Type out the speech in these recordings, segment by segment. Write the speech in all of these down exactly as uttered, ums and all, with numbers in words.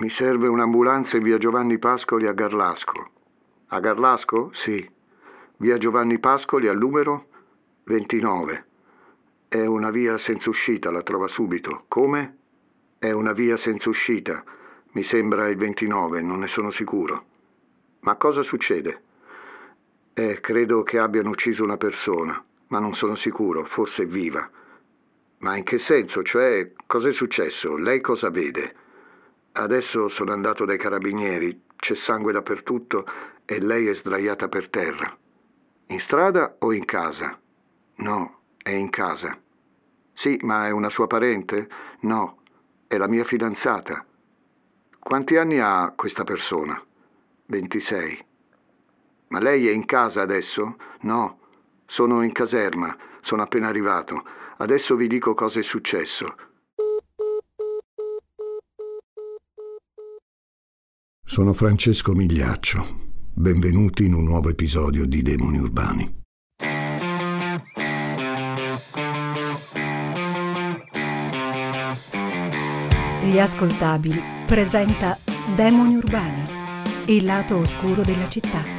Mi serve un'ambulanza in via Giovanni Pascoli a Garlasco. A Garlasco? Sì. Via Giovanni Pascoli al numero ventinove. È una via senza uscita, la trova subito. Come? È una via senza uscita. Mi sembra il ventinove, non ne sono sicuro. Ma cosa succede? Eh, credo che abbiano ucciso una persona, ma non sono sicuro, forse viva. Ma in che senso? Cioè, cos'è successo? Lei cosa vede? Adesso sono andato dai carabinieri, c'è sangue dappertutto e lei è sdraiata per terra. In strada o in casa? No, è in casa. Sì, ma è una sua parente? No, è la mia fidanzata. Quanti anni ha questa persona? ventisei. Ma lei è in casa adesso? No, sono in caserma, sono appena arrivato. Adesso vi dico cosa è successo. Sono Francesco Migliaccio. Benvenuti in un nuovo episodio di Demoni Urbani. Gli Ascoltabili presenta Demoni Urbani, il lato oscuro della città.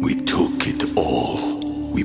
We took it all. We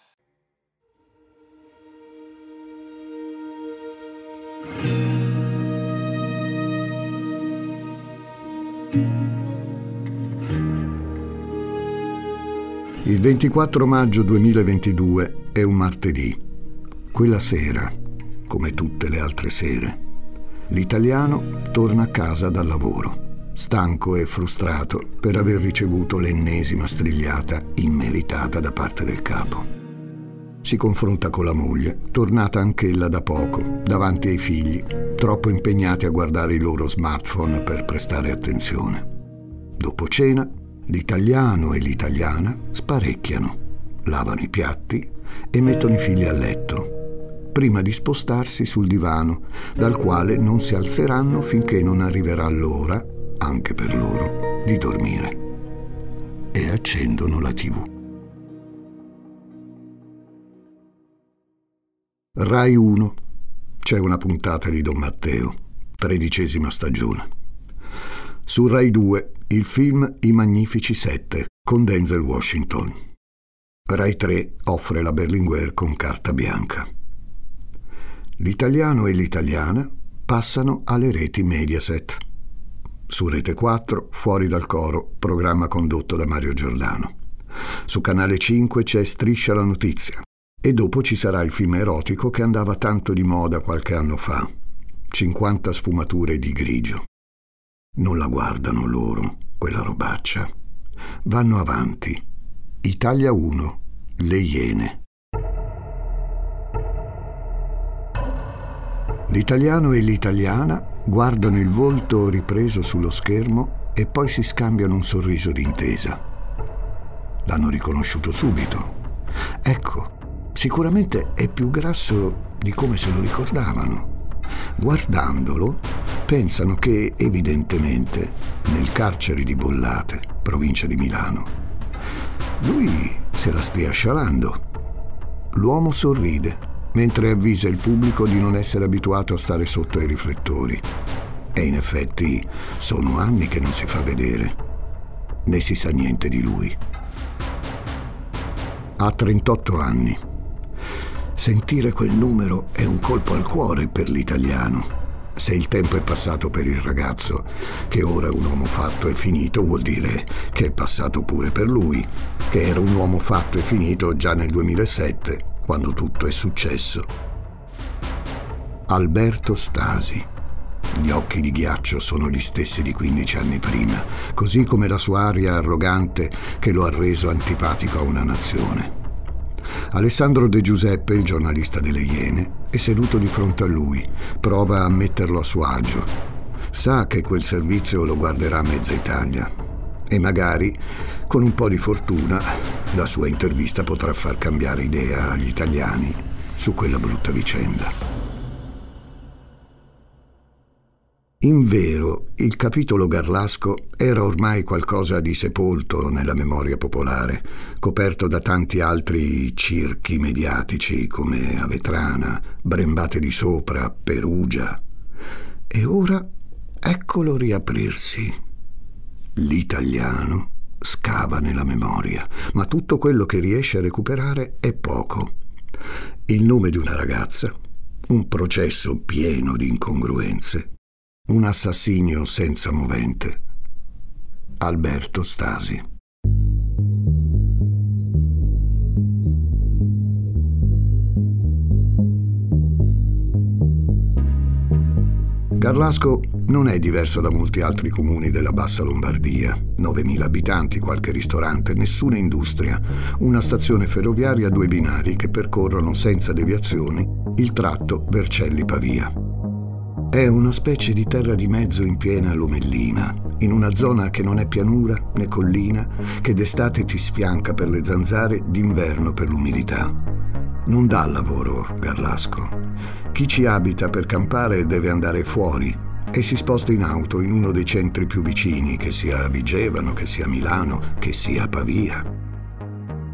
Il ventiquattro maggio duemilaventidue è un martedì. Quella sera, come tutte le altre sere, l'italiano torna a casa dal lavoro, stanco e frustrato per aver ricevuto l'ennesima strigliata immeritata da parte del capo. Si confronta con la moglie, tornata anch'ella da poco, davanti ai figli, troppo impegnati a guardare i loro smartphone per prestare attenzione. Dopo cena, l'italiano e l'italiana sparecchiano, lavano i piatti e mettono i figli a letto, prima di spostarsi sul divano, dal quale non si alzeranno finché non arriverà l'ora, anche per loro, di dormire. E accendono la tivù. Rai uno. C'è una puntata di Don Matteo, tredicesima stagione. Su Rai due, il film I Magnifici Sette, con Denzel Washington. Rai tre offre la Berlinguer con Carta Bianca. L'italiano e l'italiana passano alle reti Mediaset. Su Rete quattro, Fuori dal coro, programma condotto da Mario Giordano. Su Canale cinque c'è Striscia la notizia. E dopo ci sarà il film erotico che andava tanto di moda qualche anno fa, cinquanta sfumature di grigio. Non la guardano loro, quella robaccia. Vanno avanti. Italia uno, Le Iene. L'italiano e l'italiana guardano il volto ripreso sullo schermo e poi si scambiano un sorriso d'intesa. L'hanno riconosciuto subito. Ecco, sicuramente è più grasso di come se lo ricordavano. Guardandolo, pensano che, evidentemente, nel carcere di Bollate, provincia di Milano, lui se la stia scialando. L'uomo sorride, mentre avvisa il pubblico di non essere abituato a stare sotto ai riflettori. E in effetti sono anni che non si fa vedere, né si sa niente di lui. Ha trentotto anni. Sentire quel numero è un colpo al cuore per l'italiano. Se il tempo è passato per il ragazzo, che ora è un uomo fatto e finito, vuol dire che è passato pure per lui, che era un uomo fatto e finito già nel duemilasette, quando tutto è successo. Alberto Stasi. Gli occhi di ghiaccio sono gli stessi di quindici anni prima, così come la sua aria arrogante che lo ha reso antipatico a una nazione. Alessandro De Giuseppe, il giornalista delle Iene, è seduto di fronte a lui, prova a metterlo a suo agio. Sa che quel servizio lo guarderà mezza Italia e magari, con un po' di fortuna, la sua intervista potrà far cambiare idea agli italiani su quella brutta vicenda. Invero, il capitolo Garlasco era ormai qualcosa di sepolto nella memoria popolare, coperto da tanti altri circhi mediatici come Avetrana, Brembate di Sopra, Perugia. E ora eccolo riaprirsi. L'italiano scava nella memoria, ma tutto quello che riesce a recuperare è poco. Il nome di una ragazza, un processo pieno di incongruenze, un assassinio senza movente. Alberto Stasi. Garlasco non è diverso da molti altri comuni della bassa Lombardia. novemila abitanti, qualche ristorante, nessuna industria, una stazione ferroviaria a due binari che percorrono senza deviazioni il tratto Vercelli-Pavia. È una specie di terra di mezzo in piena Lomellina, in una zona che non è pianura né collina, che d'estate ti sfianca per le zanzare, d'inverno per l'umidità. Non dà lavoro Garlasco. Chi ci abita per campare deve andare fuori e si sposta in auto in uno dei centri più vicini, che sia Vigevano, che sia Milano, che sia Pavia.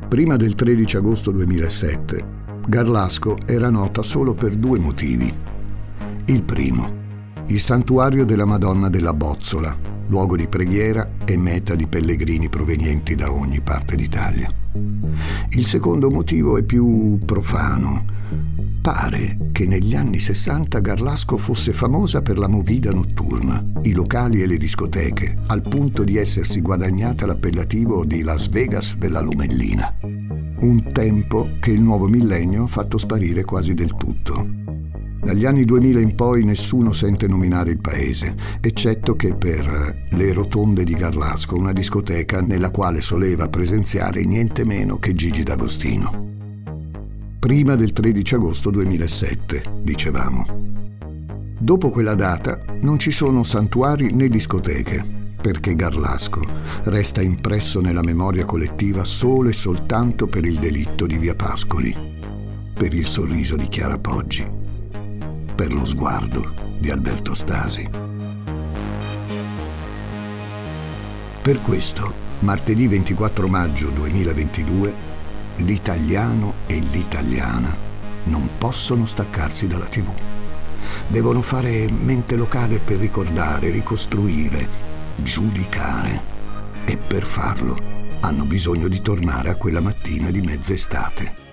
Prima del tredici agosto duemilasette, Garlasco era nota solo per due motivi. Il primo, il santuario della Madonna della Bozzola, luogo di preghiera e meta di pellegrini provenienti da ogni parte d'Italia. Il secondo motivo è più profano. Pare che negli anni sessanta Garlasco fosse famosa per la movida notturna, i locali e le discoteche, al punto di essersi guadagnata l'appellativo di Las Vegas della Lomellina. Un tempo che il nuovo millennio ha fatto sparire quasi del tutto. Dagli anni duemila in poi nessuno sente nominare il paese, eccetto che per le rotonde di Garlasco, una discoteca nella quale soleva presenziare niente meno che Gigi D'Agostino. Prima del tredici agosto duemilasette, dicevamo. Dopo quella data non ci sono santuari né discoteche, perché Garlasco resta impresso nella memoria collettiva solo e soltanto per il delitto di Via Pascoli, per il sorriso di Chiara Poggi, per lo sguardo di Alberto Stasi. Per questo, martedì ventiquattro maggio duemilaventidue, l'italiano e l'italiana non possono staccarsi dalla tivù. Devono fare mente locale per ricordare, ricostruire, giudicare. E per farlo hanno bisogno di tornare a quella mattina di mezz'estate.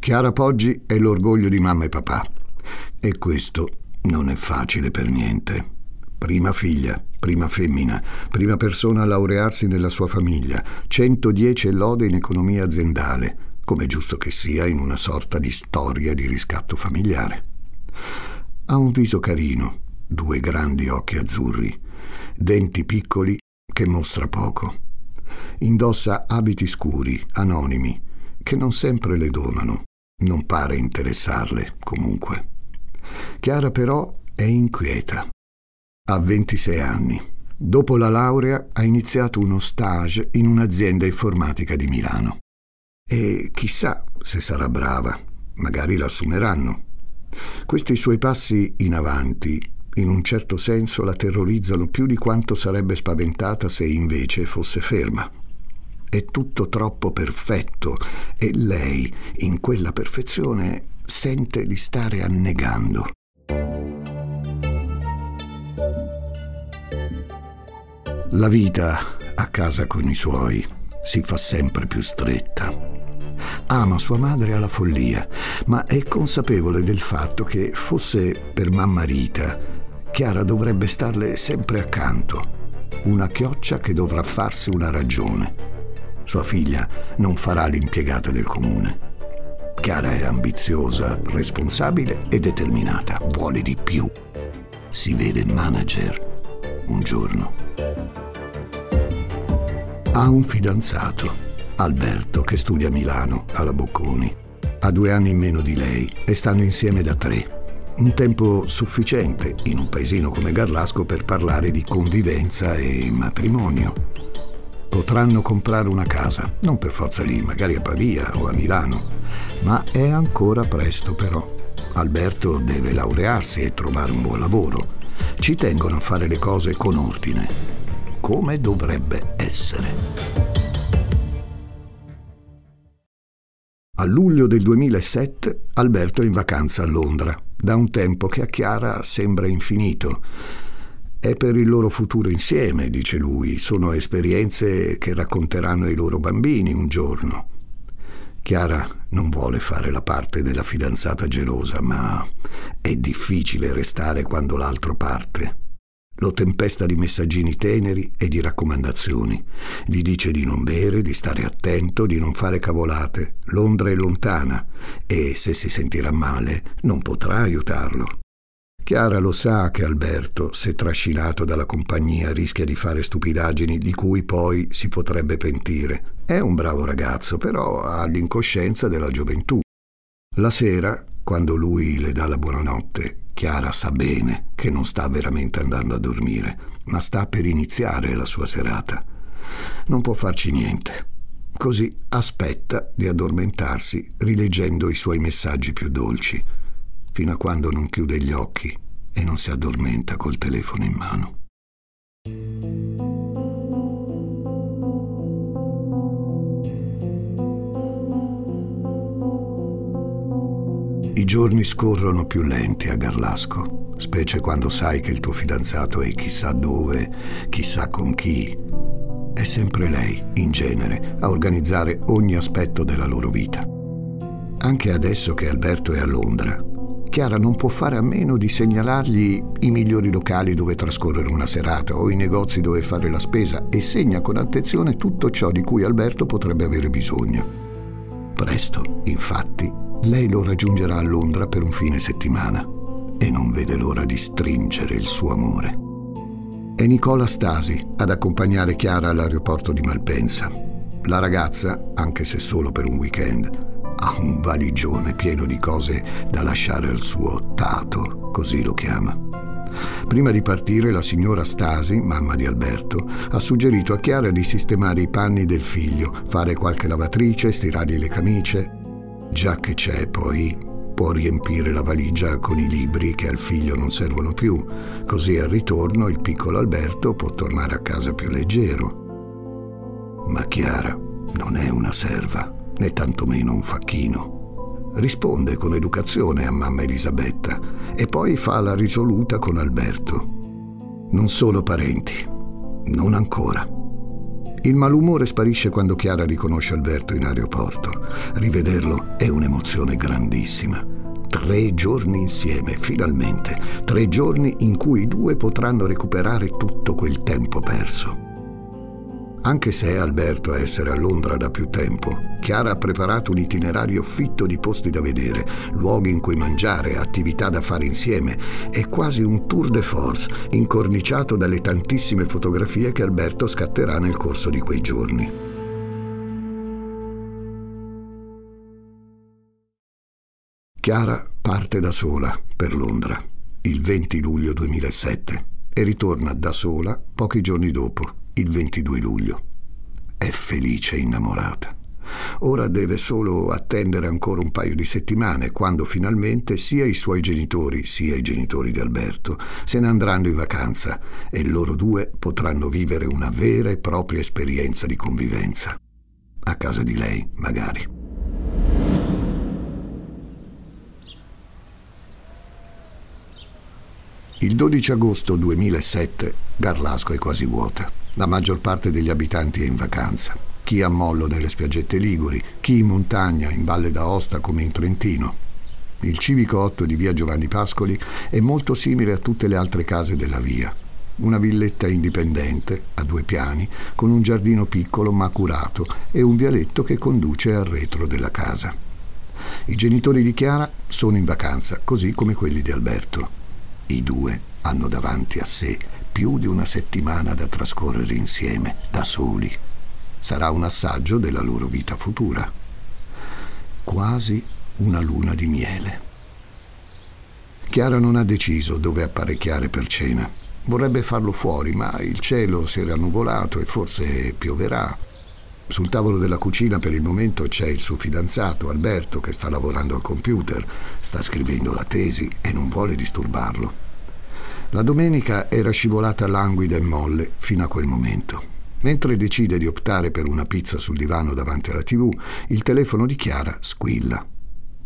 Chiara Poggi è l'orgoglio di mamma e papà. E questo non è facile per niente. Prima figlia, prima femmina, prima persona a laurearsi nella sua famiglia, centodieci lode in economia aziendale, come giusto che sia in una sorta di storia di riscatto familiare. Ha un viso carino, due grandi occhi azzurri, denti piccoli che mostra poco. Indossa abiti scuri, anonimi, che non sempre le donano. Non pare interessarle, comunque. Chiara però è inquieta. Ha ventisei anni. Dopo la laurea ha iniziato uno stage in un'azienda informatica di Milano. E chissà se sarà brava, magari la assumeranno. Questi suoi passi in avanti, in un certo senso, la terrorizzano più di quanto sarebbe spaventata se invece fosse ferma. È tutto troppo perfetto e lei, in quella perfezione, sente di stare annegando. La vita a casa con i suoi si fa sempre più stretta. Ama sua madre alla follia, ma è consapevole del fatto che, fosse per mamma Rita, Chiara dovrebbe starle sempre accanto, una chioccia che dovrà farsi una ragione. Sua figlia non farà l'impiegata del comune. Chiara è ambiziosa, responsabile e determinata. Vuole di più. Si vede manager un giorno. Ha un fidanzato, Alberto, che studia a Milano, alla Bocconi. Ha due anni in meno di lei e stanno insieme da tre. Un tempo sufficiente in un paesino come Garlasco per parlare di convivenza e matrimonio. Potranno comprare una casa, non per forza lì, magari a Pavia o a Milano. Ma è ancora presto però. Alberto deve laurearsi e trovare un buon lavoro. Ci tengono a fare le cose con ordine, come dovrebbe essere. A luglio del duemilasette Alberto è in vacanza a Londra, da un tempo che a Chiara sembra infinito. È per il loro futuro insieme, dice lui, sono esperienze che racconteranno ai loro bambini un giorno. Chiara non vuole fare la parte della fidanzata gelosa, ma è difficile restare quando l'altro parte. Lo tempesta di messaggini teneri e di raccomandazioni. Gli dice di non bere, di stare attento, di non fare cavolate. Londra è lontana e se si sentirà male non potrà aiutarlo. Chiara lo sa che Alberto, se trascinato dalla compagnia, rischia di fare stupidaggini di cui poi si potrebbe pentire. È un bravo ragazzo, però ha l'incoscienza della gioventù. La sera, quando lui le dà la buonanotte, Chiara sa bene che non sta veramente andando a dormire, ma sta per iniziare la sua serata. Non può farci niente. Così aspetta di addormentarsi rileggendo i suoi messaggi più dolci, fino a quando non chiude gli occhi e non si addormenta col telefono in mano. I giorni scorrono più lenti a Garlasco, specie quando sai che il tuo fidanzato è chissà dove, chissà con chi. È sempre lei, in genere, a organizzare ogni aspetto della loro vita. Anche adesso che Alberto è a Londra, Chiara non può fare a meno di segnalargli i migliori locali dove trascorrere una serata o i negozi dove fare la spesa e segna con attenzione tutto ciò di cui Alberto potrebbe avere bisogno. Presto, infatti, lei lo raggiungerà a Londra per un fine settimana e non vede l'ora di stringere il suo amore. È Nicola Stasi ad accompagnare Chiara all'aeroporto di Malpensa. La ragazza, anche se solo per un weekend, ha un valigione pieno di cose da lasciare al suo tato, così lo chiama. Prima di partire, la signora Stasi, mamma di Alberto, ha suggerito a Chiara di sistemare i panni del figlio, fare qualche lavatrice, stirargli le camicie. Già che c'è, poi, può riempire la valigia con i libri che al figlio non servono più, così al ritorno il piccolo Alberto può tornare a casa più leggero. Ma Chiara non è una serva, né tantomeno un facchino. Risponde con educazione a mamma Elisabetta e poi fa la risoluta con Alberto. Non sono parenti, non ancora. Il malumore sparisce quando Chiara riconosce Alberto in aeroporto. Rivederlo è un'emozione grandissima. Tre giorni insieme, finalmente. Tre giorni in cui i due potranno recuperare tutto quel tempo perso. Anche se è Alberto a essere a Londra da più tempo, Chiara ha preparato un itinerario fitto di posti da vedere, luoghi in cui mangiare, attività da fare insieme. È quasi un tour de force, incorniciato dalle tantissime fotografie che Alberto scatterà nel corso di quei giorni. Chiara parte da sola per Londra il venti luglio duemilasette e ritorna da sola pochi giorni dopo, il ventidue luglio. È felice e innamorata. Ora deve solo attendere ancora un paio di settimane, quando finalmente sia i suoi genitori sia i genitori di Alberto se ne andranno in vacanza e loro due potranno vivere una vera e propria esperienza di convivenza. A casa di lei, magari. Il dodici agosto duemilasette Garlasco è quasi vuota. La maggior parte degli abitanti è in vacanza, chi a mollo nelle spiaggette liguri, chi in montagna, in Valle d'Aosta come in Trentino. Il civico otto di via Giovanni Pascoli è molto simile a tutte le altre case della via. Una villetta indipendente, a due piani, con un giardino piccolo ma curato e un vialetto che conduce al retro della casa. I genitori di Chiara sono in vacanza, così come quelli di Alberto. I due hanno davanti a sé più di una settimana da trascorrere insieme, da soli. Sarà un assaggio della loro vita futura. Quasi una luna di miele. Chiara non ha deciso dove apparecchiare per cena. Vorrebbe farlo fuori, ma il cielo si era nuvolato e forse pioverà. Sul tavolo della cucina per il momento c'è il suo fidanzato, Alberto, che sta lavorando al computer, sta scrivendo la tesi e non vuole disturbarlo. La domenica era scivolata languida e molle fino a quel momento. Mentre decide di optare per una pizza sul divano davanti alla tivù, il telefono di Chiara squilla.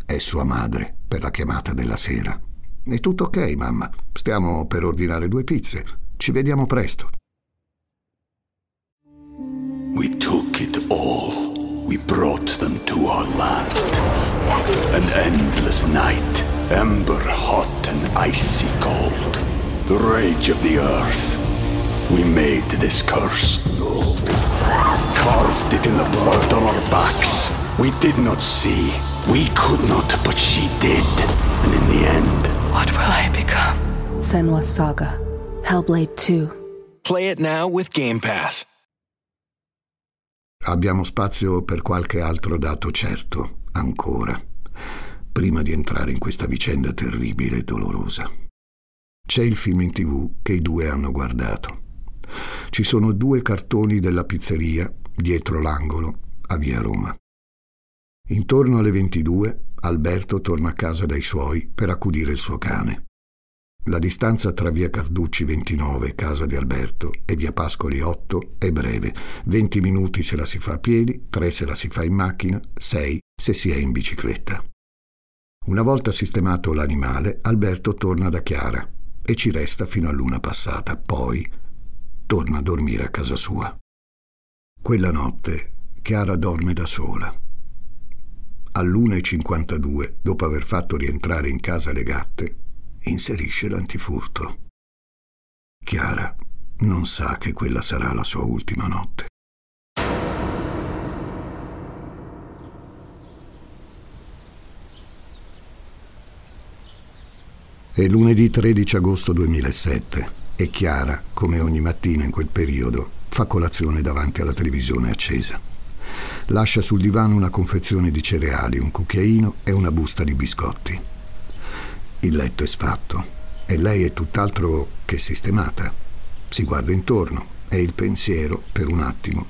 È sua madre per la chiamata della sera. È tutto ok, mamma. Stiamo per ordinare due pizze. Ci vediamo presto. We took it all. We brought them to our land. An endless night. Ember hot and icy cold. The rage of the earth. We made this curse. Carved it in the blood on our backs. We did not see. We could not, but she did. And in the end... What will I become? Senua's Saga. Hellblade due. Play it now with Game Pass. Abbiamo spazio per qualche altro dato certo, ancora, prima di entrare in questa vicenda terribile e dolorosa. C'è il film in tivù che i due hanno guardato. Ci sono due cartoni della pizzeria dietro l'angolo a Via Roma. Intorno alle ventidue Alberto torna a casa dai suoi per accudire il suo cane. La distanza tra via Carducci ventinove, casa di Alberto, e via Pascoli otto è breve. venti minuti se la si fa a piedi, tre se la si fa in macchina, sei se si è in bicicletta. Una volta sistemato l'animale, Alberto torna da Chiara e ci resta fino a l'una passata. Poi torna a dormire a casa sua. Quella notte Chiara dorme da sola. All'una e cinquantadue, dopo aver fatto rientrare in casa le gatte, inserisce l'antifurto. Chiara non sa che quella sarà la sua ultima notte. È lunedì tredici agosto duemilasette e Chiara, come ogni mattina in quel periodo, fa colazione davanti alla televisione accesa. Lascia sul divano una confezione di cereali, un cucchiaino e una busta di biscotti. Il letto è sfatto e lei è tutt'altro che sistemata. Si guarda intorno e il pensiero, per un attimo,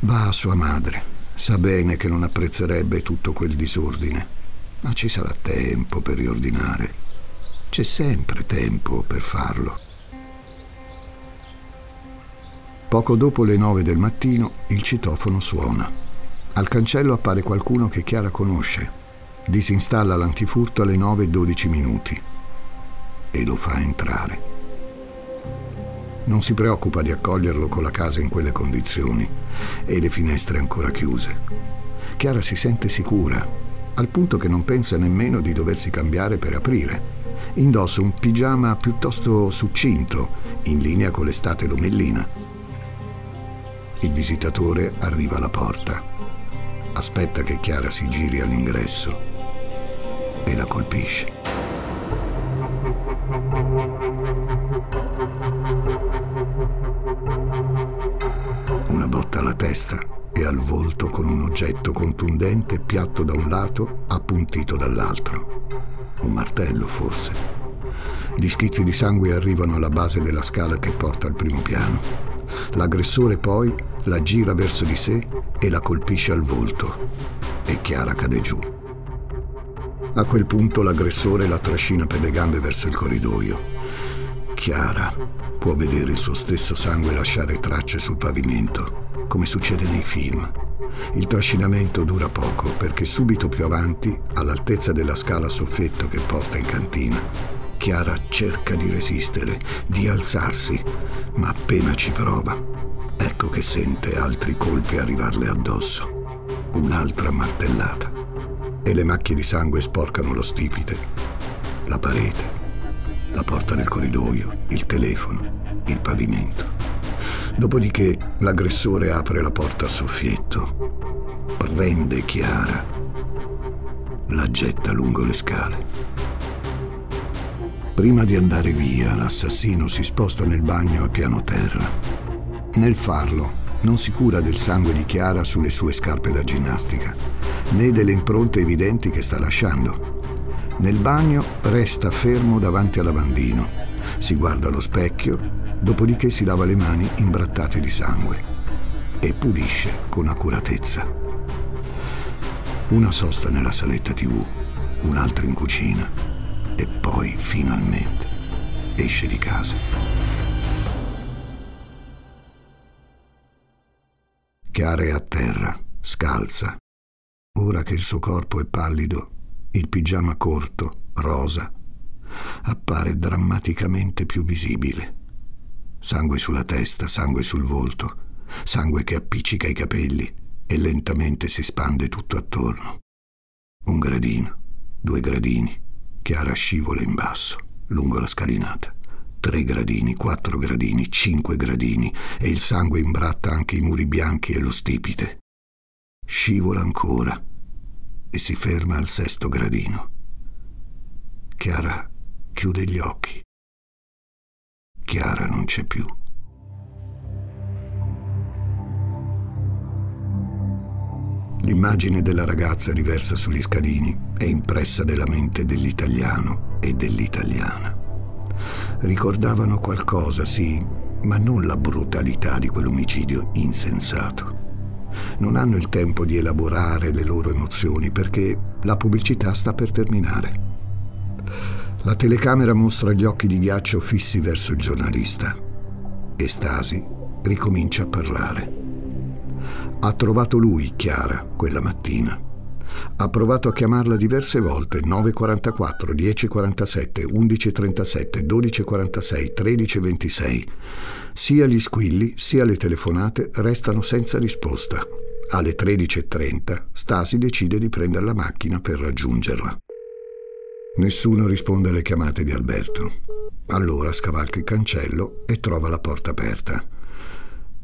va a sua madre. Sa bene che non apprezzerebbe tutto quel disordine, ma ci sarà tempo per riordinare. C'è sempre tempo per farlo. Poco dopo le nove del mattino il citofono suona. Al cancello appare qualcuno che Chiara conosce. Disinstalla l'antifurto alle nove e dodici minuti e lo fa entrare. Non si preoccupa di accoglierlo con la casa in quelle condizioni e le finestre ancora chiuse. Chiara si sente sicura, al punto che non pensa nemmeno di doversi cambiare per aprire. Indossa un pigiama piuttosto succinto, in linea con l'estate lomellina. Il visitatore arriva alla porta, aspetta che Chiara si giri all'ingresso e la colpisce. Una botta alla testa e al volto con un oggetto contundente, piatto da un lato, appuntito dall'altro. Un martello, forse. Gli schizzi di sangue arrivano alla base della scala che porta al primo piano. L'aggressore poi la gira verso di sé e la colpisce al volto e Chiara cade giù. A quel punto l'aggressore la trascina per le gambe verso il corridoio. Chiara può vedere il suo stesso sangue lasciare tracce sul pavimento, come succede nei film. Il trascinamento dura poco perché subito più avanti, all'altezza della scala a soffitto che porta in cantina, Chiara cerca di resistere, di alzarsi, ma appena ci prova, Garlasco che sente altri colpi arrivarle addosso. Un'altra martellata. E le macchie di sangue sporcano lo stipite, la parete, la porta del corridoio, il telefono, il pavimento. Dopodiché l'aggressore apre la porta a soffietto, prende Chiara, la getta lungo le scale. Prima di andare via, l'assassino si sposta nel bagno a piano terra. Nel farlo, non si cura del sangue di Chiara sulle sue scarpe da ginnastica, né delle impronte evidenti che sta lasciando. Nel bagno resta fermo davanti al lavandino, si guarda allo specchio, dopodiché si lava le mani imbrattate di sangue e pulisce con accuratezza. Una sosta nella saletta tivù, un'altra in cucina e poi finalmente esce di casa. Chiara è a terra, scalza. Ora che il suo corpo è pallido, il pigiama corto, rosa, appare drammaticamente più visibile. Sangue sulla testa, sangue sul volto, sangue che appiccica i capelli e lentamente si spande tutto attorno. Un gradino, due gradini, Chiara scivola in basso, lungo la scalinata. Tre gradini, quattro gradini, cinque gradini e il sangue imbratta anche i muri bianchi e lo stipite. Scivola ancora e si ferma al sesto gradino. Chiara chiude gli occhi. Chiara non c'è più. L'immagine della ragazza riversa sugli scalini è impressa nella mente dell'italiano e dell'italiana. Ricordavano qualcosa, sì, ma non la brutalità di quell'omicidio insensato. Non hanno il tempo di elaborare le loro emozioni perché la pubblicità sta per terminare. La telecamera mostra gli occhi di ghiaccio fissi verso il giornalista. E Stasi ricomincia a parlare. Ha trovato lui, Chiara, quella mattina. Ha provato a chiamarla diverse volte, nove e quarantaquattro, dieci e quarantasette, undici e trentasette, dodici e quarantasei, tredici e ventisei. Sia gli squilli, sia le telefonate restano senza risposta. Alle tredici e trenta Stasi decide di prendere la macchina per raggiungerla. Nessuno risponde alle chiamate di Alberto. Allora scavalca il cancello e trova la porta aperta.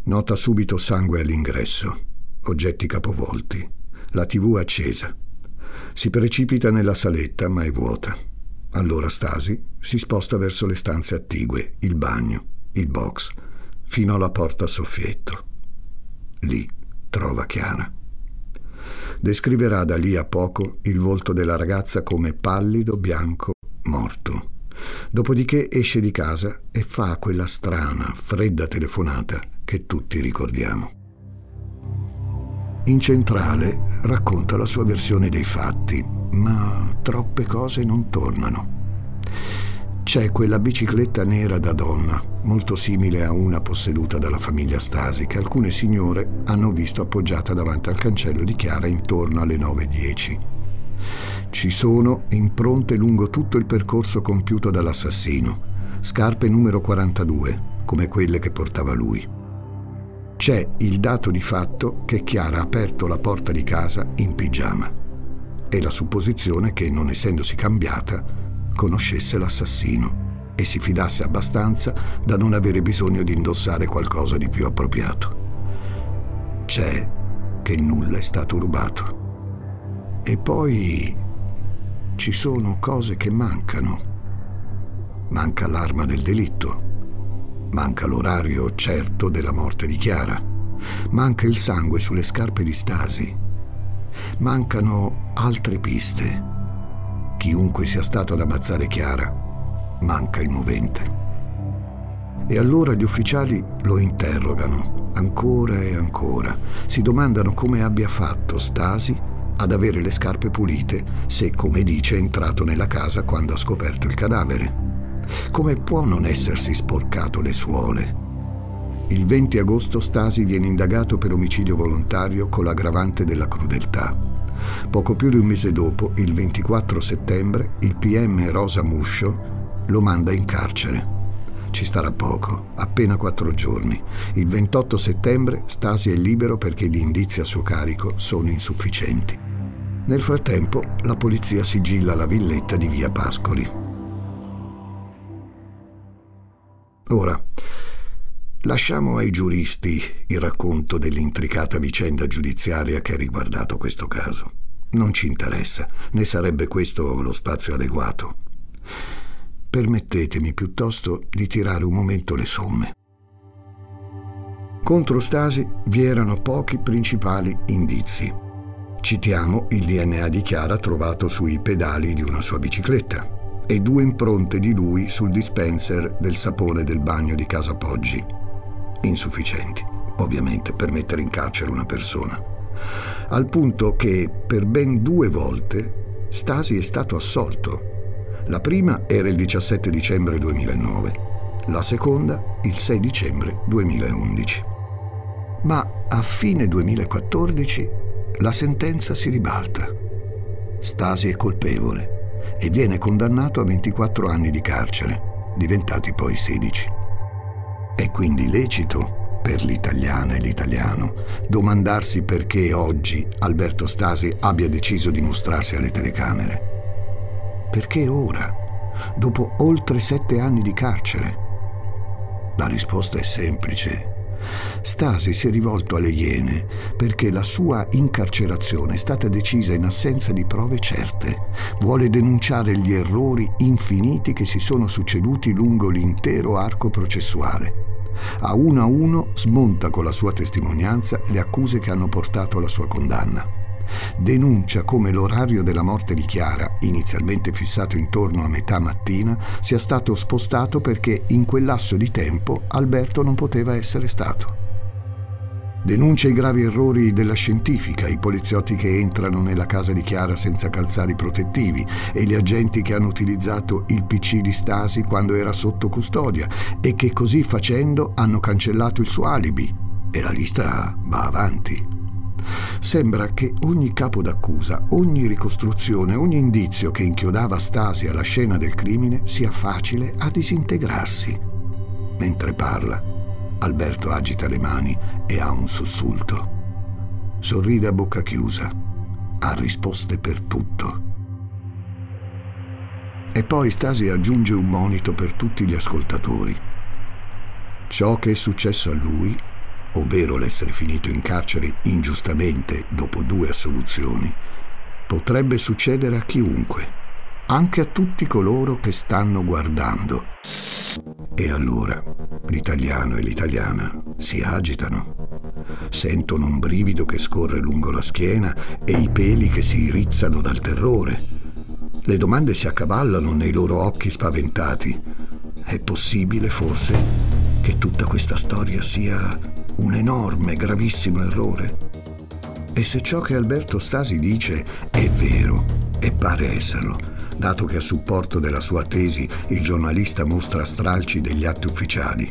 Nota subito sangue all'ingresso, oggetti capovolti, la tivù accesa. Si precipita nella saletta, ma è vuota. Allora Stasi si sposta verso le stanze attigue, il bagno, il box, fino alla porta a soffietto. Lì trova Chiara. Descriverà da lì a poco il volto della ragazza come pallido, bianco, morto. Dopodiché esce di casa e fa quella strana, fredda telefonata che tutti ricordiamo. In centrale racconta la sua versione dei fatti, ma troppe cose non tornano. C'è quella bicicletta nera da donna, molto simile a una posseduta dalla famiglia Stasi, che alcune signore hanno visto appoggiata davanti al cancello di Chiara intorno alle nove e dieci. Ci sono impronte lungo tutto il percorso compiuto dall'assassino, scarpe numero quarantadue, come quelle che portava lui. C'è il dato di fatto che Chiara ha aperto la porta di casa in pigiama e la supposizione che, non essendosi cambiata, conoscesse l'assassino e si fidasse abbastanza da non avere bisogno di indossare qualcosa di più appropriato. C'è che nulla è stato rubato. E poi ci sono cose che mancano. Manca l'arma del delitto, manca l'orario certo della morte di Chiara, manca il sangue sulle scarpe di Stasi, mancano altre piste. Chiunque sia stato ad ammazzare Chiara, manca il movente. E allora gli ufficiali lo interrogano, ancora e ancora. Si domandano come abbia fatto Stasi ad avere le scarpe pulite se, come dice, è entrato nella casa quando ha scoperto il cadavere. Come può non essersi sporcato le suole? Il venti agosto Stasi viene indagato per omicidio volontario con l'aggravante della crudeltà. Poco più di un mese dopo, il ventiquattro settembre, il P M Rosa Muscio lo manda in carcere. Ci starà poco, appena quattro giorni. Il ventotto settembre Stasi è libero perché gli indizi a suo carico sono insufficienti. Nel frattempo la polizia sigilla la villetta di via Pascoli. Ora, lasciamo ai giuristi il racconto dell'intricata vicenda giudiziaria che ha riguardato questo caso. Non ci interessa, né sarebbe questo lo spazio adeguato. Permettetemi piuttosto di tirare un momento le somme. Contro Stasi vi erano pochi principali indizi. Citiamo il D N A di Chiara trovato sui pedali di una sua bicicletta e due impronte di lui sul dispenser del sapone del bagno di casa Poggi. Insufficienti, ovviamente, per mettere in carcere una persona. Al punto che, per ben due volte, Stasi è stato assolto. La prima era il diciassette dicembre duemilanove, la seconda il sei dicembre duemilaundici. Ma a fine duemilaquattordici la sentenza si ribalta. Stasi è colpevole e viene condannato a ventiquattro anni di carcere, diventati poi sedici. È quindi lecito per l'italiana e l'italiano domandarsi perché oggi Alberto Stasi abbia deciso di mostrarsi alle telecamere. Perché ora, dopo oltre sette anni di carcere? La risposta è semplice. Stasi si è rivolto alle Iene perché la sua incarcerazione è stata decisa in assenza di prove certe. Vuole denunciare gli errori infiniti che si sono succeduti lungo l'intero arco processuale. A uno a uno smonta con la sua testimonianza le accuse che hanno portato alla sua condanna. Denuncia come l'orario della morte di Chiara, inizialmente fissato intorno a metà mattina, sia stato spostato perché in quel lasso di tempo Alberto non poteva essere stato. Denuncia i gravi errori della scientifica, i poliziotti che entrano nella casa di Chiara senza calzari protettivi e gli agenti che hanno utilizzato il P C di Stasi quando era sotto custodia e che così facendo hanno cancellato il suo alibi. E la lista va avanti. Sembra che ogni capo d'accusa, ogni ricostruzione, ogni indizio che inchiodava Stasi alla scena del crimine sia facile a disintegrarsi. Mentre parla, Alberto agita le mani e ha un sussulto. Sorride a bocca chiusa. Ha risposte per tutto. E poi Stasi aggiunge un monito per tutti gli ascoltatori. Ciò che è successo a lui, ovvero l'essere finito in carcere ingiustamente dopo due assoluzioni, potrebbe succedere a chiunque, anche a tutti coloro che stanno guardando. E allora l'italiano e l'italiana si agitano, sentono un brivido che scorre lungo la schiena e i peli che si rizzano dal terrore. Le domande si accavallano nei loro occhi spaventati. È possibile, forse, che tutta questa storia sia un enorme, gravissimo errore? E se ciò che Alberto Stasi dice è vero, e pare esserlo, dato che a supporto della sua tesi il giornalista mostra stralci degli atti ufficiali,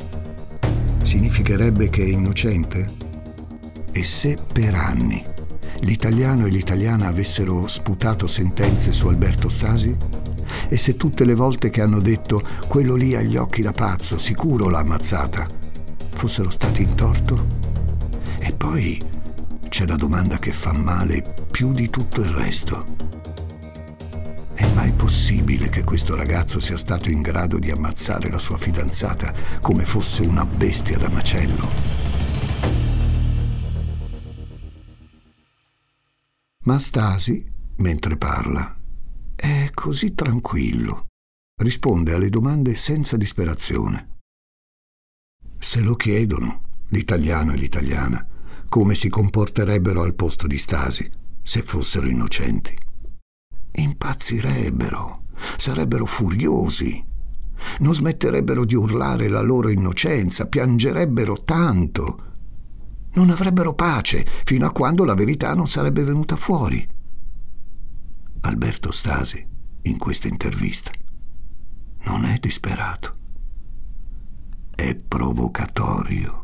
significherebbe che è innocente? E se per anni l'italiano e l'italiana avessero sputato sentenze su Alberto Stasi? E se tutte le volte che hanno detto «quello lì ha gli occhi da pazzo, sicuro l'ha ammazzata» fossero stati in torto? E poi c'è la domanda che fa male più di tutto il resto. È mai possibile che questo ragazzo sia stato in grado di ammazzare la sua fidanzata come fosse una bestia da macello? Ma Stasi, mentre parla, è così tranquillo. Risponde alle domande senza disperazione. Se lo chiedono, l'italiano e l'italiana, come si comporterebbero al posto di Stasi se fossero innocenti. Impazzirebbero, sarebbero furiosi, non smetterebbero di urlare la loro innocenza, piangerebbero tanto, non avrebbero pace fino a quando la verità non sarebbe venuta fuori. Alberto Stasi, in questa intervista, non è disperato. È provocatorio.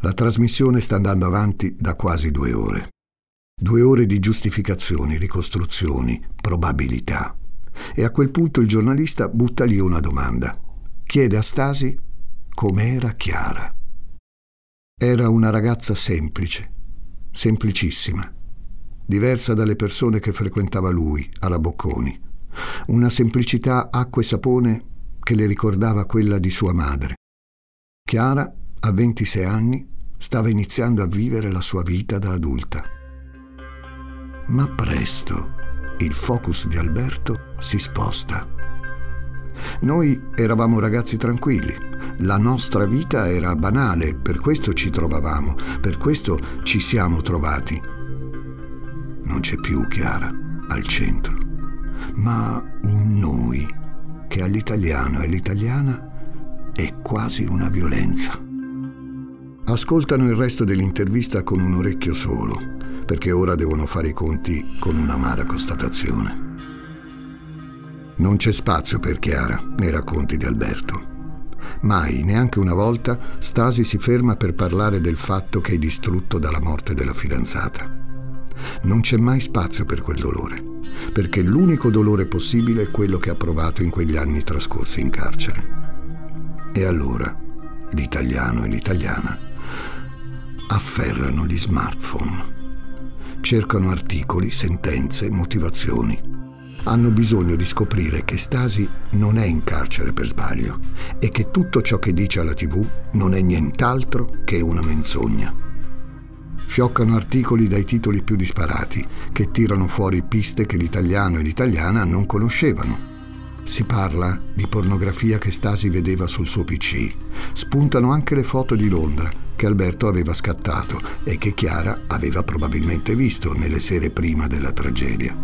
La trasmissione sta andando avanti da quasi due ore. Due ore di giustificazioni, ricostruzioni, probabilità. E a quel punto il giornalista butta lì una domanda. Chiede a Stasi com'era Chiara. Era una ragazza semplice, semplicissima, diversa dalle persone che frequentava lui alla Bocconi. Una semplicità acqua e sapone che le ricordava quella di sua madre. Chiara, a ventisei anni, stava iniziando a vivere la sua vita da adulta. Ma presto il focus di Alberto si sposta. Noi eravamo ragazzi tranquilli, la nostra vita era banale, per questo ci trovavamo, per questo ci siamo trovati. Non c'è più Chiara al centro, ma un noi che all'italiano e all'italiana è quasi una violenza. Ascoltano il resto dell'intervista con un orecchio solo, perché ora devono fare i conti con un'amara constatazione. Non c'è spazio per Chiara nei racconti di Alberto. Mai, neanche una volta, Stasi si ferma per parlare del fatto che è distrutto dalla morte della fidanzata. Non c'è mai spazio per quel dolore, perché l'unico dolore possibile è quello che ha provato in quegli anni trascorsi in carcere. E allora l'italiano e l'italiana afferrano gli smartphone. Cercano articoli, sentenze, motivazioni. Hanno bisogno di scoprire che Stasi non è in carcere per sbaglio e che tutto ciò che dice alla tivù non è nient'altro che una menzogna. Fioccano articoli dai titoli più disparati che tirano fuori piste che l'italiano e l'italiana non conoscevano. Si parla di pornografia che Stasi vedeva sul suo pi ci. Spuntano anche le foto di Londra che Alberto aveva scattato e che Chiara aveva probabilmente visto nelle sere prima della tragedia.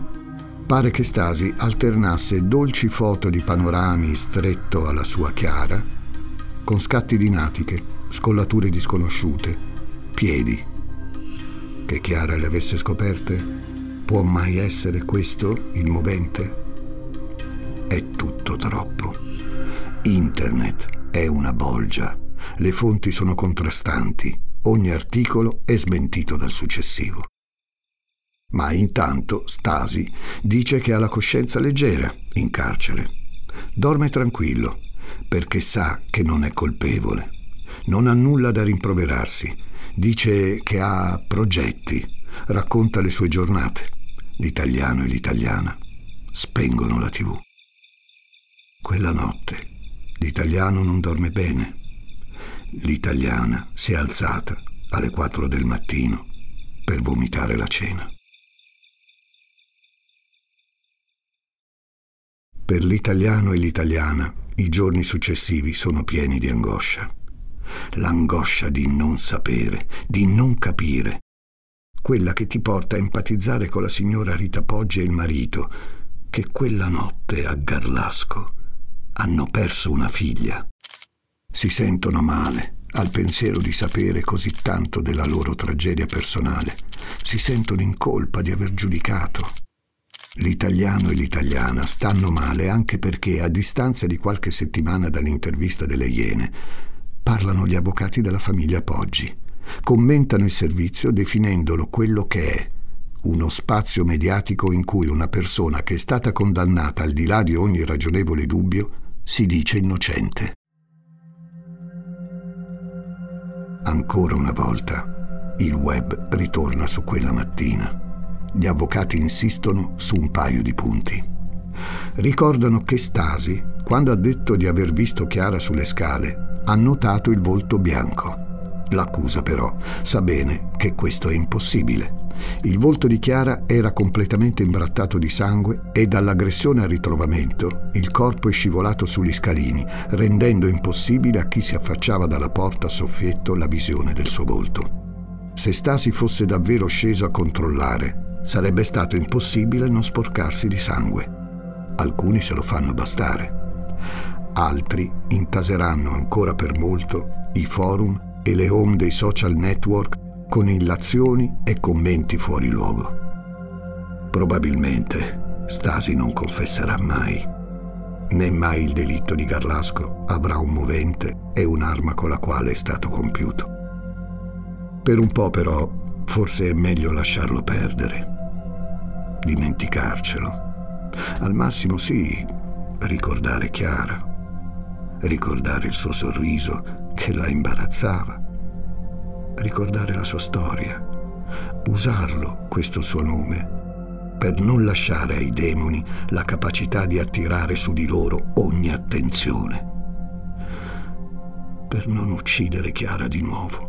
Pare che Stasi alternasse dolci foto di panorami stretto alla sua Chiara con scatti di natiche, scollature disconosciute, piedi. Che Chiara le avesse scoperte? Può mai essere questo il movente? È tutto troppo. Internet è una bolgia. Le fonti sono contrastanti. Ogni articolo è smentito dal successivo. Ma intanto Stasi dice che ha la coscienza leggera in carcere. Dorme tranquillo perché sa che non è colpevole. Non ha nulla da rimproverarsi. Dice che ha progetti. Racconta le sue giornate. L'italiano e l'italiana spengono la tivù. Quella notte l'italiano non dorme bene. L'italiana si è alzata alle quattro del mattino per vomitare la cena. Per l'italiano e l'italiana i giorni successivi sono pieni di angoscia. L'angoscia di non sapere, di non capire. Quella che ti porta a empatizzare con la signora Rita Poggi e il marito, che quella notte a Garlasco hanno perso una figlia. Si sentono male al pensiero di sapere così tanto della loro tragedia personale. Si sentono in colpa di aver giudicato. L'italiano e l'italiana stanno male anche perché, a distanza di qualche settimana dall'intervista delle Iene, parlano gli avvocati della famiglia Poggi. Commentano il servizio definendolo quello che è: uno spazio mediatico in cui una persona che è stata condannata al di là di ogni ragionevole dubbio si dice innocente. Ancora una volta il web ritorna su quella mattina. Gli avvocati insistono su un paio di punti. Ricordano che Stasi, quando ha detto di aver visto Chiara sulle scale, ha notato il volto bianco. L'accusa però sa bene che questo è impossibile. Il volto di Chiara era completamente imbrattato di sangue e dall'aggressione al ritrovamento il corpo è scivolato sugli scalini, rendendo impossibile a chi si affacciava dalla porta a soffietto la visione del suo volto. Se Stasi fosse davvero sceso a controllare, sarebbe stato impossibile non sporcarsi di sangue. Alcuni se lo fanno bastare. Altri intaseranno ancora per molto i forum e le home dei social network con illazioni e commenti fuori luogo. Probabilmente Stasi non confesserà mai, né mai il delitto di Garlasco avrà un movente e un'arma con la quale è stato compiuto. Per un po' però Forse è meglio lasciarlo perdere, dimenticarcelo. Al massimo sì, ricordare Chiara, ricordare il suo sorriso che la imbarazzava, ricordare la sua storia, usarlo, questo suo nome, per non lasciare ai demoni la capacità di attirare su di loro ogni attenzione, per non uccidere Chiara di nuovo.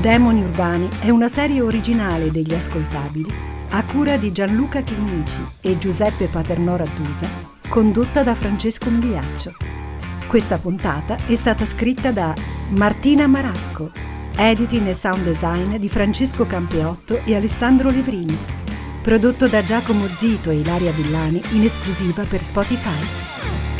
Demoni Urbani è una serie originale degli Ascoltabili a cura di Gianluca Chinnici e Giuseppe Paternò Raddusa, condotta da Francesco Migliaccio. Questa puntata è stata scritta da Martina Marasco, editing e sound design di Francesco Campeotto e Alessandro Levrini, prodotto da Giacomo Zito e Ilaria Villani in esclusiva per Spotify.